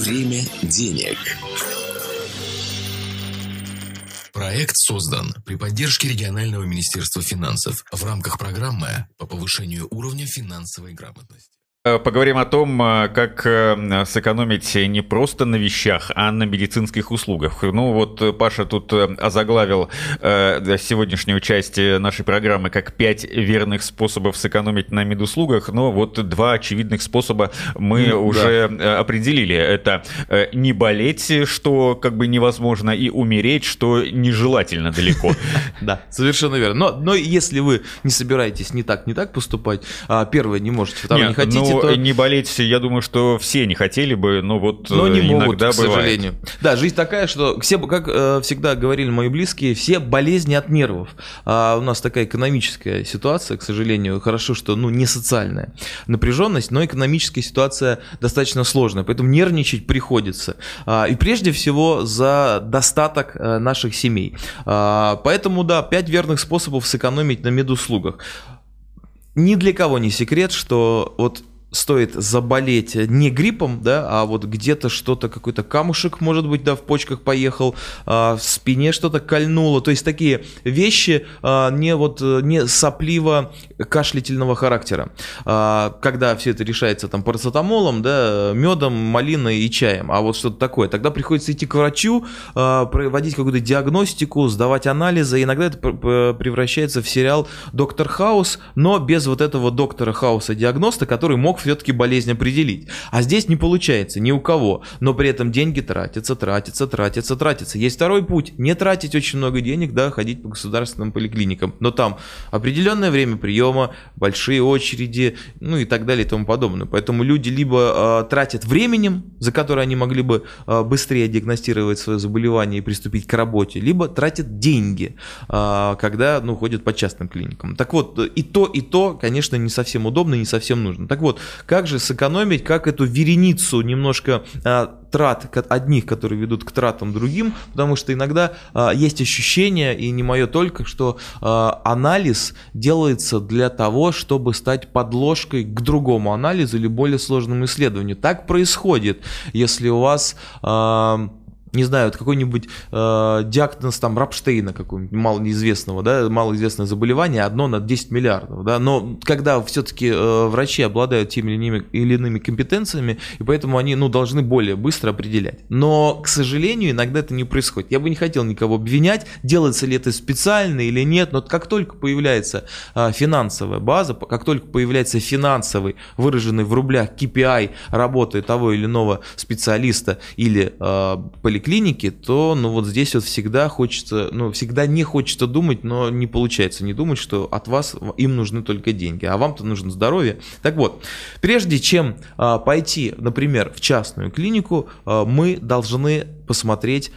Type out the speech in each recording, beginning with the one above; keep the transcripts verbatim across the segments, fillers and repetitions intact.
Время денег. Проект создан при поддержке регионального министерства финансов в рамках программы по повышению уровня финансовой грамотности. Поговорим о том, как сэкономить не просто на вещах, а на медицинских услугах. Ну вот Паша тут озаглавил сегодняшнюю часть нашей программы как пять верных способов сэкономить на медуслугах, но вот два очевидных способа мы ну, уже да. определили. Это не болеть, что как бы невозможно, и умереть, что нежелательно далеко. Да, совершенно верно. Но если вы не собираетесь ни так, ни так поступать, первое не можете, второе не хотите. Ну, то... не болеть, я думаю, что все не хотели бы, но вот но не иногда могут, к сожалению. Да, жизнь такая, что все, как э, всегда говорили мои близкие, все болезни от нервов. А у нас такая экономическая ситуация, к сожалению, хорошо, что ну, не социальная напряженность, но экономическая ситуация достаточно сложная, поэтому нервничать приходится. А, и прежде всего за достаток а, наших семей. А, поэтому, да, пять верных способов сэкономить на медуслугах. Ни для кого не секрет, что вот стоит заболеть не гриппом, да, а вот где-то что-то, какой-то камушек, может быть, да, в почках поехал, а в спине что-то кольнуло. То есть такие вещи а, не, вот, не сопливо-кашлительного характера. А, когда все это решается там парацетамолом, да, медом, малиной и чаем, а вот что-то такое. Тогда приходится идти к врачу, а, проводить какую-то диагностику, сдавать анализы. Иногда это превращается в сериал «Доктор Хаус», но без вот этого доктора Хауса-диагноста, который мог все-таки болезнь определить. А здесь не получается ни у кого, но при этом деньги тратятся, тратятся, тратятся, тратятся. Есть второй путь, не тратить очень много денег, да, ходить по государственным поликлиникам, но там определенное время приема, большие очереди, ну и так далее и тому подобное. Поэтому люди либо э, тратят временем, за которое они могли бы э, быстрее диагностировать свое заболевание и приступить к работе, либо тратят деньги, э, когда, ну, ходят по частным клиникам. Так вот, и то, и то, конечно, не совсем удобно и не совсем нужно. Так вот, как же сэкономить, как эту вереницу немножко а, трат одних, которые ведут к тратам другим, потому что иногда а, есть ощущение, и не мое только, что а, анализ делается для того, чтобы стать подложкой к другому анализу или более сложному исследованию. Так происходит, если у вас... А, не знаю, какой-нибудь э, диагноз там Рапштейна, какого-нибудь малоизвестного, да, малоизвестное заболевание, одно на десять миллиардов, да, но когда все-таки э, врачи обладают теми или иными, или иными компетенциями, и поэтому они, ну, должны более быстро определять. Но, к сожалению, иногда это не происходит. Я бы не хотел никого обвинять, делается ли это специально или нет, но как только появляется э, финансовая база, как только появляется финансовый, выраженный в рублях кей пи ай работы того или иного специалиста или э, поликлиники, клиники, то, ну, вот здесь вот всегда хочется, ну, всегда не хочется думать, но не получается не думать, что от вас им нужны только деньги, а вам-то нужно здоровье. Так вот, прежде чем а, пойти, например, в частную клинику, а, мы должны посмотреть,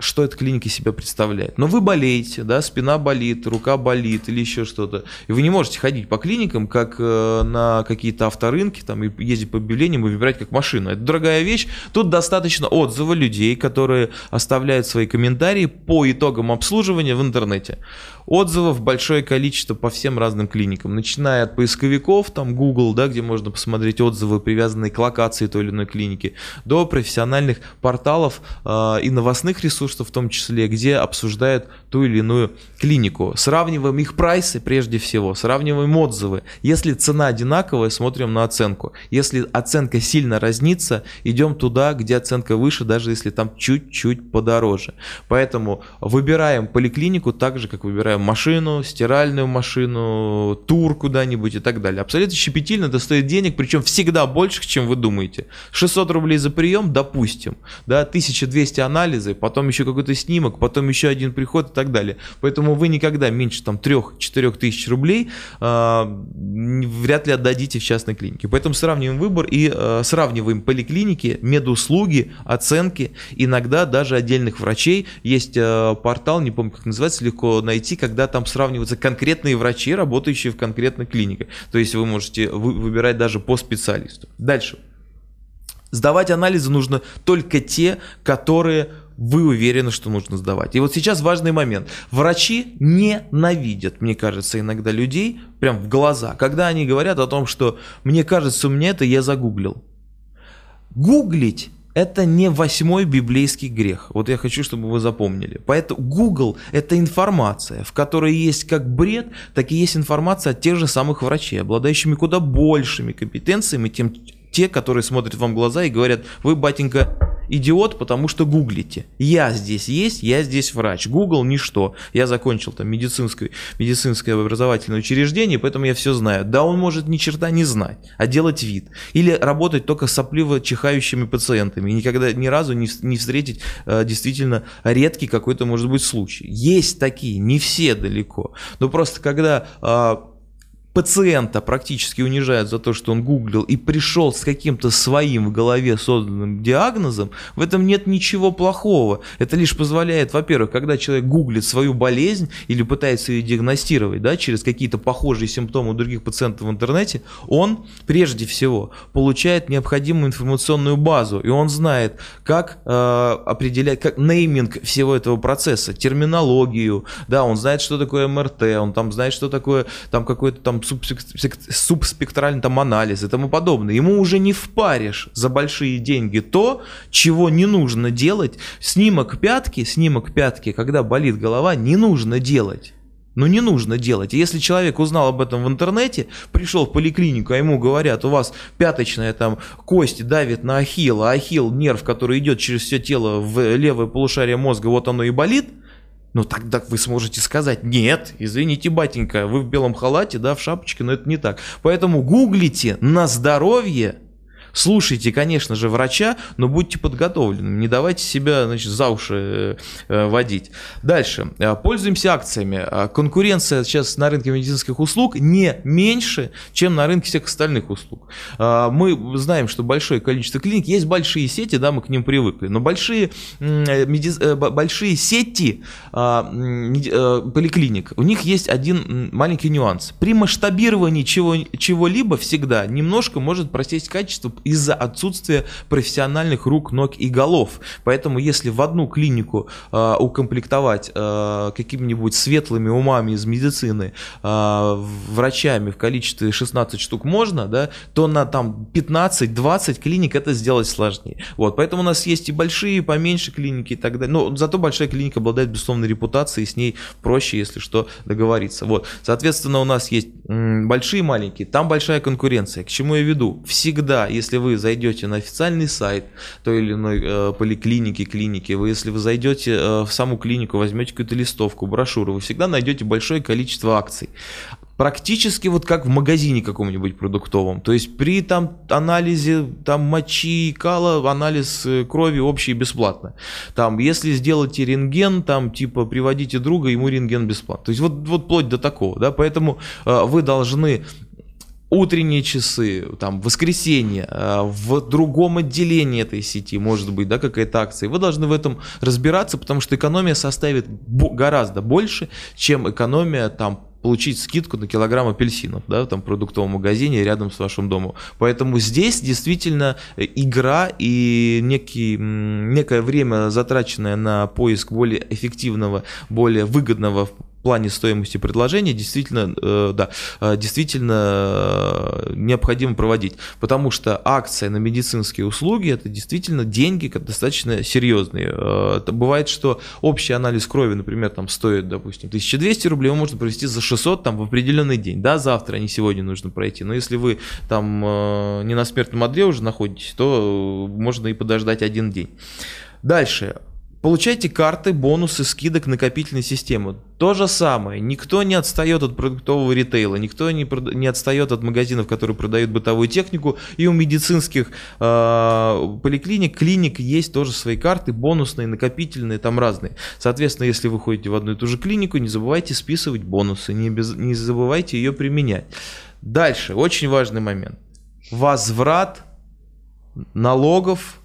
что эта клиника себя представляет. Но вы болеете, да, спина болит, рука болит или еще что-то. И вы не можете ходить по клиникам, как на какие-то авторынки, там, и ездить по объявлениям и выбирать как машину. Это дорогая вещь. Тут достаточно отзыва людей, которые оставляют свои комментарии по итогам обслуживания в интернете. Отзывов большое количество по всем разным клиникам, начиная от поисковиков, там Google, да, где можно посмотреть отзывы, привязанные к локации той или иной клиники, до профессиональных порталов э, и новостных ресурсов в том числе, где обсуждают ту или иную клинику. Сравниваем их прайсы прежде всего, сравниваем отзывы. Если цена одинаковая, смотрим на оценку. Если оценка сильно разнится, идем туда, где оценка выше, даже если там чуть-чуть подороже. Поэтому выбираем поликлинику так же, как выбираем машину, стиральную машину, тур куда-нибудь и так далее. Абсолютно щепетильно это стоит денег, причем всегда больше, чем вы думаете. шестьсот рублей за прием, допустим, да, тысяча двести анализы, потом еще какой-то снимок, потом еще один приход и так далее. Поэтому вы никогда меньше там трёх-четырёх тысяч рублей э, вряд ли отдадите в частной клинике. Поэтому сравниваем выбор и э, сравниваем поликлиники, медуслуги, оценки, иногда даже отдельных врачей. Есть э, портал, не помню, как называется, легко найти, когда там сравниваются конкретные врачи, работающие в конкретной клинике. То есть вы можете выбирать даже по специалисту. Дальше. Сдавать анализы нужно только те, которые вы уверены, что нужно сдавать. И вот сейчас важный момент. Врачи ненавидят, мне кажется, иногда людей прям в глаза, когда они говорят о том, что «мне кажется, у меня это я загуглил». Гуглить это не восьмой библейский грех. Вот я хочу, чтобы вы запомнили. Поэтому Google – это информация, в которой есть как бред, так и есть информация от тех же самых врачей, обладающими куда большими компетенциями, чем те, которые смотрят вам в глаза и говорят: вы, батенька, идиот, потому что гуглите. Я здесь есть, я здесь врач. Google – ничто. Я закончил там медицинское, медицинское образовательное учреждение, поэтому я все знаю. Да, он может ни черта не знать, а делать вид. Или работать только с сопливо чихающими пациентами. И никогда, ни разу не, не встретить э, действительно редкий какой-то, может быть, случай. Есть такие, не все далеко. Но просто когда... Э, пациента практически унижают за то, что он гуглил и пришел с каким-то своим в голове созданным диагнозом, в этом нет ничего плохого. Это лишь позволяет, во-первых, когда человек гуглит свою болезнь или пытается ее диагностировать, да, через какие-то похожие симптомы у других пациентов в интернете, он, прежде всего, получает необходимую информационную базу, и он знает, как э, определять, как нейминг всего этого процесса, терминологию, да, он знает, что такое эм эр тэ, он там знает, что такое там какой-то там субспектральный там анализ и тому подобное. Ему уже не впаришь за большие деньги то, чего не нужно делать. Снимок пятки, снимок пятки, когда болит голова, не нужно делать. Ну, не нужно делать. Если человек узнал об этом в интернете, пришел в поликлинику, а ему говорят: у вас пяточная там кость давит на ахилл, а ахилл нерв, который идет через все тело в левое полушарие мозга, вот оно и болит. Ну, тогда вы сможете сказать: нет, извините, батенька, вы в белом халате, да, в шапочке, но это не так. Поэтому гуглите на здоровье, слушайте, конечно же, врача, но будьте подготовлены, не давайте себя, значит, за уши водить. Дальше. Пользуемся акциями. Конкуренция сейчас на рынке медицинских услуг не меньше, чем на рынке всех остальных услуг. Мы знаем, что большое количество клиник, есть большие сети, да, мы к ним привыкли, но большие, меди... большие сети поликлиник, у них есть один маленький нюанс. При масштабировании чего, чего-либо всегда немножко может просесть качество, из-за отсутствия профессиональных рук, ног и голов. Поэтому если в одну клинику э, укомплектовать э, какими-нибудь светлыми умами из медицины, э, врачами в количестве шестнадцати штук можно, да, то на там пятнадцать-двадцать клиник это сделать сложнее. Вот. Поэтому у нас есть и большие, и поменьше клиники и так далее. Но зато большая клиника обладает безусловной репутацией, и с ней проще, если что, договориться. Вот. Соответственно, у нас есть м, большие и маленькие, там большая конкуренция. К чему я веду? Всегда, если Если вы зайдете на официальный сайт той или иной э, поликлиники, клиники, вы, если вы зайдете э, в саму клинику, возьмете какую-то листовку, брошюру, вы всегда найдете большое количество акций. Практически вот как в магазине каком-нибудь продуктовом. То есть при там анализе там мочи, кала, анализ крови общий бесплатно. Там, если сделаете рентген, там типа приводите друга, ему рентген бесплатно. То есть вот, вот вплоть до такого. Да? Поэтому э, вы должны... утренние часы, там, воскресенье, в другом отделении этой сети, может быть, да, какая-то акция. Вы должны в этом разбираться, потому что экономия составит гораздо больше, чем экономия, там, получить скидку на килограмм апельсинов, да, там, в продуктовом магазине рядом с вашим домом. Поэтому здесь действительно игра и некий, некое время, затраченное на поиск более эффективного, более выгодного в плане стоимости предложения, действительно, э, да, действительно э, необходимо проводить. Потому что акция на медицинские услуги – это действительно деньги достаточно серьезные. Э, бывает, что общий анализ крови, например, там, стоит, допустим, тысяча двести рублей, его можно провести за шестьсот там, в определенный день. Да, завтра, а не сегодня нужно пройти. Но если вы там э, не на смертном одре уже находитесь, то можно и подождать один день. Дальше. Получайте карты, бонусы, скидок, накопительной системы. То же самое. Никто не отстает от продуктового ритейла, никто не, не отстает от магазинов, которые продают бытовую технику. И у медицинских э, поликлиник, клиник есть тоже свои карты, бонусные, накопительные, там разные. Соответственно, если вы ходите в одну и ту же клинику, не забывайте списывать бонусы, не, без, не забывайте ее применять. Дальше. Очень важный момент. Возврат налогов.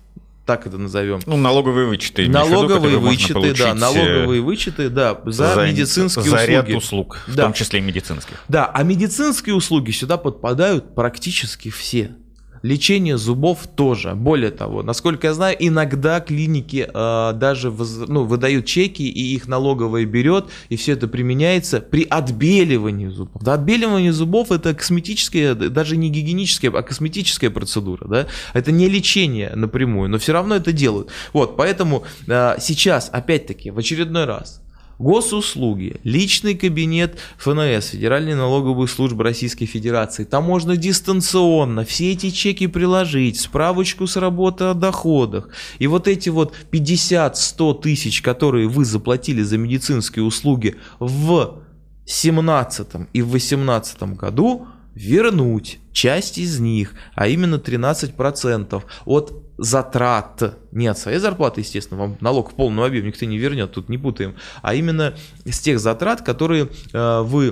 Так это назовем. Ну, налоговые вычеты. Налоговые виду, вычеты, да. Налоговые вычеты, да, за, за медицинские за услуги. За ряд услуг, да. В том числе и медицинских. Да, а медицинские услуги сюда подпадают практически все. Лечение зубов тоже. Более того, насколько я знаю, иногда клиники э, даже воз, ну, выдают чеки, и их налоговая берет, и все это применяется при отбеливании зубов. Да, отбеливание зубов — это косметическая, даже не гигиеническая, а косметическая процедура. Да? Это не лечение напрямую, но все равно это делают. Вот, поэтому э, сейчас, опять-таки, в очередной раз, госуслуги, личный кабинет ФНС, Федеральной налоговой службы Российской Федерации. Там можно дистанционно все эти чеки приложить, справочку с работы о доходах. И вот эти вот пятьдесят-сто тысяч, которые вы заплатили за медицинские услуги в семнадцатом и в восемнадцатом году, вернуть часть из них, а именно тринадцать процентов от затрат, не от своей зарплаты, естественно, вам налог в полном объеме никто не вернет, тут не путаем, а именно с тех затрат, которые вы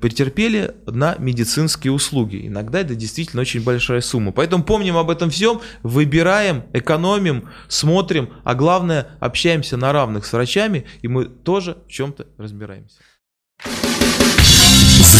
претерпели на медицинские услуги. Иногда это действительно очень большая сумма. Поэтому помним об этом всем, выбираем, экономим, смотрим, а главное, общаемся на равных с врачами, и мы тоже в чем-то разбираемся.